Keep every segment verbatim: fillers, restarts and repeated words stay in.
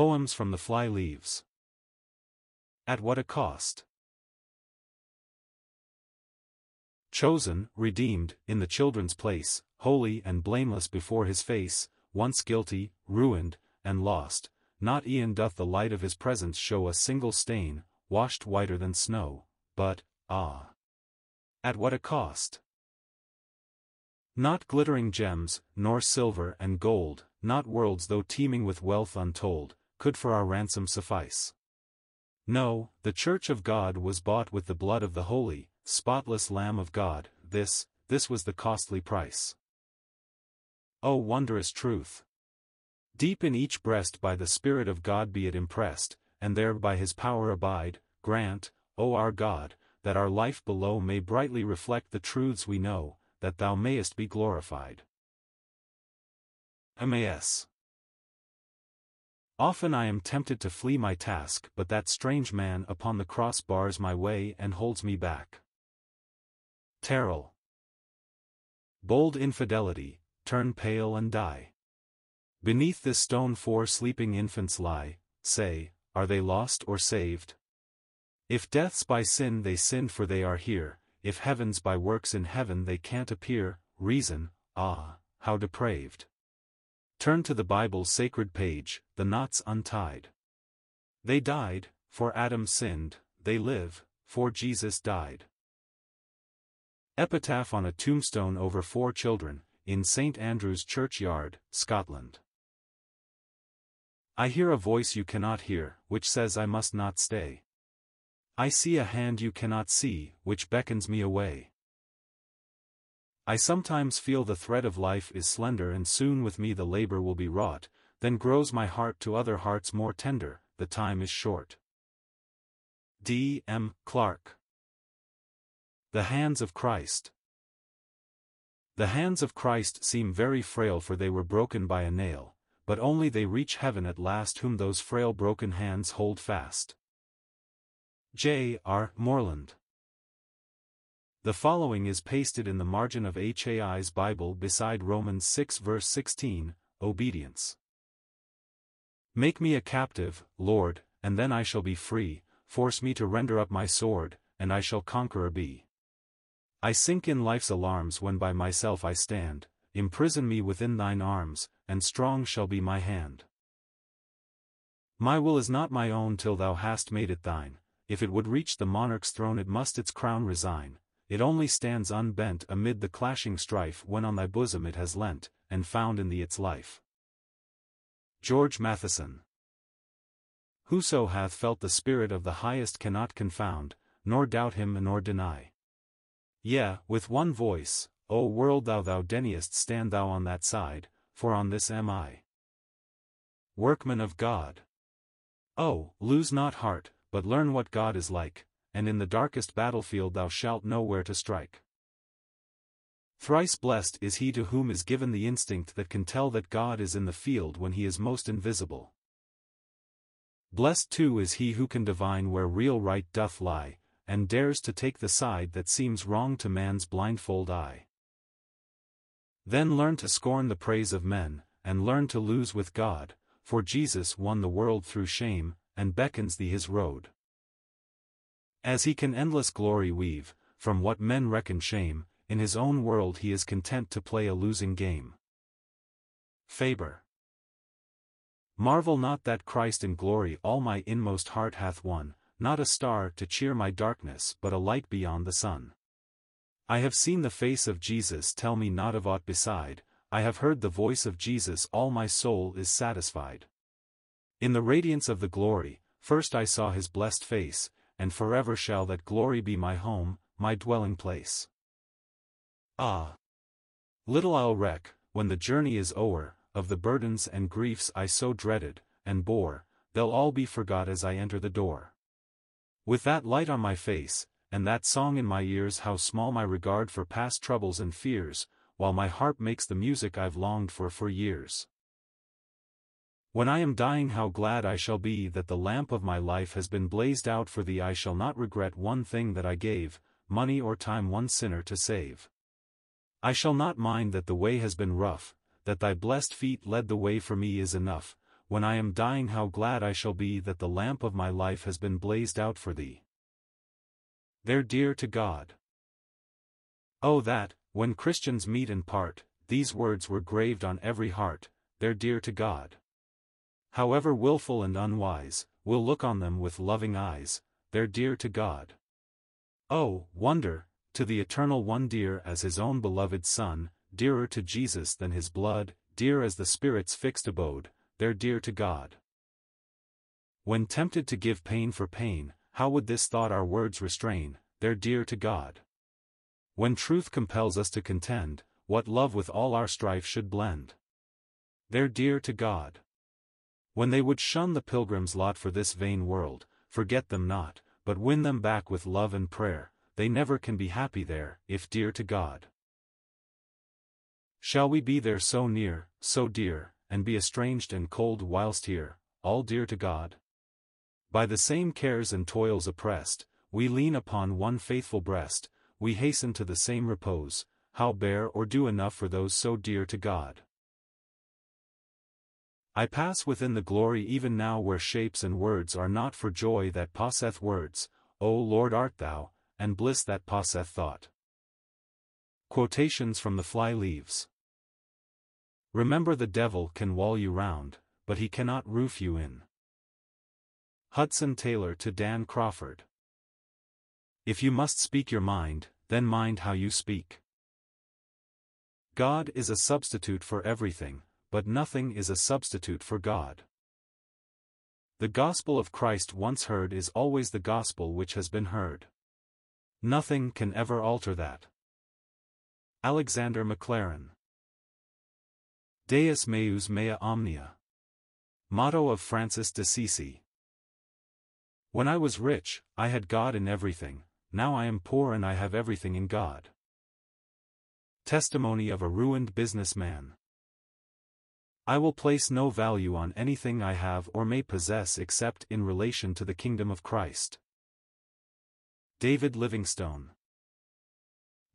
Poems from the Fly Leaves. At what a cost! Chosen, redeemed, in the children's place, holy and blameless before his face, once guilty, ruined, and lost, not e'en doth the light of his presence show a single stain, washed whiter than snow, but, ah! at what a cost! Not glittering gems, nor silver and gold, not worlds though teeming with wealth untold, could for our ransom suffice. No, the Church of God was bought with the blood of the holy, spotless Lamb of God. This, this was the costly price. O wondrous truth! Deep in each breast by the Spirit of God be it impressed, and there by His power abide. Grant, O our God, that our life below may brightly reflect the truths we know, that Thou mayest be glorified. M A S Often I am tempted to flee my task, but that strange man upon the cross bars my way and holds me back. Terrell. Bold infidelity, turn pale and die. Beneath this stone four sleeping infants lie, say, are they lost or saved? If death's by sin they sinned, for they are here; if heaven's by works, in heaven they can't appear. Reason, ah, how depraved! Turn to the Bible's sacred page, the knots untied. They died, for Adam sinned; they live, for Jesus died. Epitaph on a tombstone over four children, in Saint Andrew's Churchyard, Scotland. I hear a voice you cannot hear, which says I must not stay. I see a hand you cannot see, which beckons me away. I sometimes feel the thread of life is slender, and soon with me the labor will be wrought. Then grows my heart to other hearts more tender, the time is short. D. M. Clark. The hands of Christ. The hands of Christ seem very frail, for they were broken by a nail, but only they reach heaven at last whom those frail broken hands hold fast. J. R. Moreland. The following is pasted in the margin of H A I's Bible beside Romans six verse sixteen, Obedience. Make me a captive, Lord, and then I shall be free; force me to render up my sword, and I shall conqueror be. I sink in life's alarms when by myself I stand; imprison me within thine arms, and strong shall be my hand. My will is not my own till thou hast made it thine; if it would reach the monarch's throne it must its crown resign; it only stands unbent amid the clashing strife when on thy bosom it has leant, and found in thee its life. George Matheson. Whoso hath felt the Spirit of the Highest cannot confound, nor doubt him nor deny. Yea, with one voice, O world thou thou deniest, stand thou on that side, for on this am I. Workman of God. O, lose not heart, but learn what God is like, and in the darkest battlefield thou shalt know where to strike. Thrice blessed is he to whom is given the instinct that can tell that God is in the field when he is most invisible. Blessed too is he who can divine where real right doth lie, and dares to take the side that seems wrong to man's blindfold eye. Then learn to scorn the praise of men, and learn to lose with God, for Jesus won the world through shame, and beckons thee his road. As he can endless glory weave, from what men reckon shame, in his own world he is content to play a losing game. Faber. Marvel not that Christ in glory all my inmost heart hath won, not a star to cheer my darkness, but a light beyond the sun. I have seen the face of Jesus, tell me not of aught beside; I have heard the voice of Jesus, all my soul is satisfied. In the radiance of the glory, first I saw his blessed face, and forever shall that glory be my home, my dwelling place. Ah! Little I'll reck, when the journey is o'er, of the burdens and griefs I so dreaded, and bore; they'll all be forgot as I enter the door. With that light on my face, and that song in my ears, how small my regard for past troubles and fears, while my harp makes the music I've longed for for years. When I am dying, how glad I shall be that the lamp of my life has been blazed out for thee. I shall not regret one thing that I gave, money or time, one sinner to save. I shall not mind that the way has been rough; that thy blessed feet led the way for me is enough, when I am dying, how glad I shall be that the lamp of my life has been blazed out for thee. They're dear to God. Oh, that, when Christians meet and part, these words were graved on every heart, they're dear to God. However willful and unwise, we'll look on them with loving eyes, they're dear to God. Oh, wonder, to the Eternal One dear as His own beloved Son, dearer to Jesus than His blood, dear as the Spirit's fixed abode, they're dear to God. When tempted to give pain for pain, how would this thought our words restrain, they're dear to God. When truth compels us to contend, what love with all our strife should blend. They're dear to God. When they would shun the pilgrim's lot for this vain world, forget them not, but win them back with love and prayer, they never can be happy there, if dear to God. Shall we be there so near, so dear, and be estranged and cold whilst here, all dear to God? By the same cares and toils oppressed, we lean upon one faithful breast, we hasten to the same repose, how bear or do enough for those so dear to God? I pass within the glory even now where shapes and words are not for joy that passeth words, O Lord art thou, and bliss that passeth thought. Quotations from the Fly Leaves. Remember, the devil can wall you round, but he cannot roof you in. Hudson Taylor to Dan Crawford. If you must speak your mind, then mind how you speak. God is a substitute for everything, but nothing is a substitute for God. The gospel of Christ once heard is always the gospel which has been heard. Nothing can ever alter that. Alexander McLaren. Deus meus mea omnia. Motto of Francis de Sisi. When I was rich, I had God in everything, now I am poor and I have everything in God. Testimony of a ruined businessman. I will place no value on anything I have or may possess except in relation to the kingdom of Christ. David Livingstone.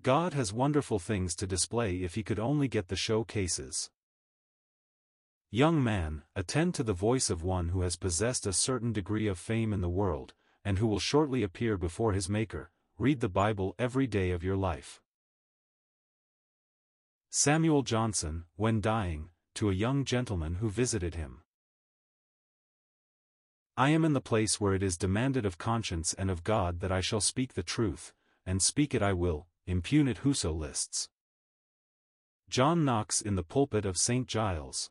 God has wonderful things to display if he could only get the showcases. Young man, attend to the voice of one who has possessed a certain degree of fame in the world, and who will shortly appear before his Maker. Read the Bible every day of your life. Samuel Johnson, when dying, to a young gentleman who visited him. I am in the place where it is demanded of conscience and of God that I shall speak the truth, and speak it I will, impugn it whoso lists. John Knox in the pulpit of Saint Giles.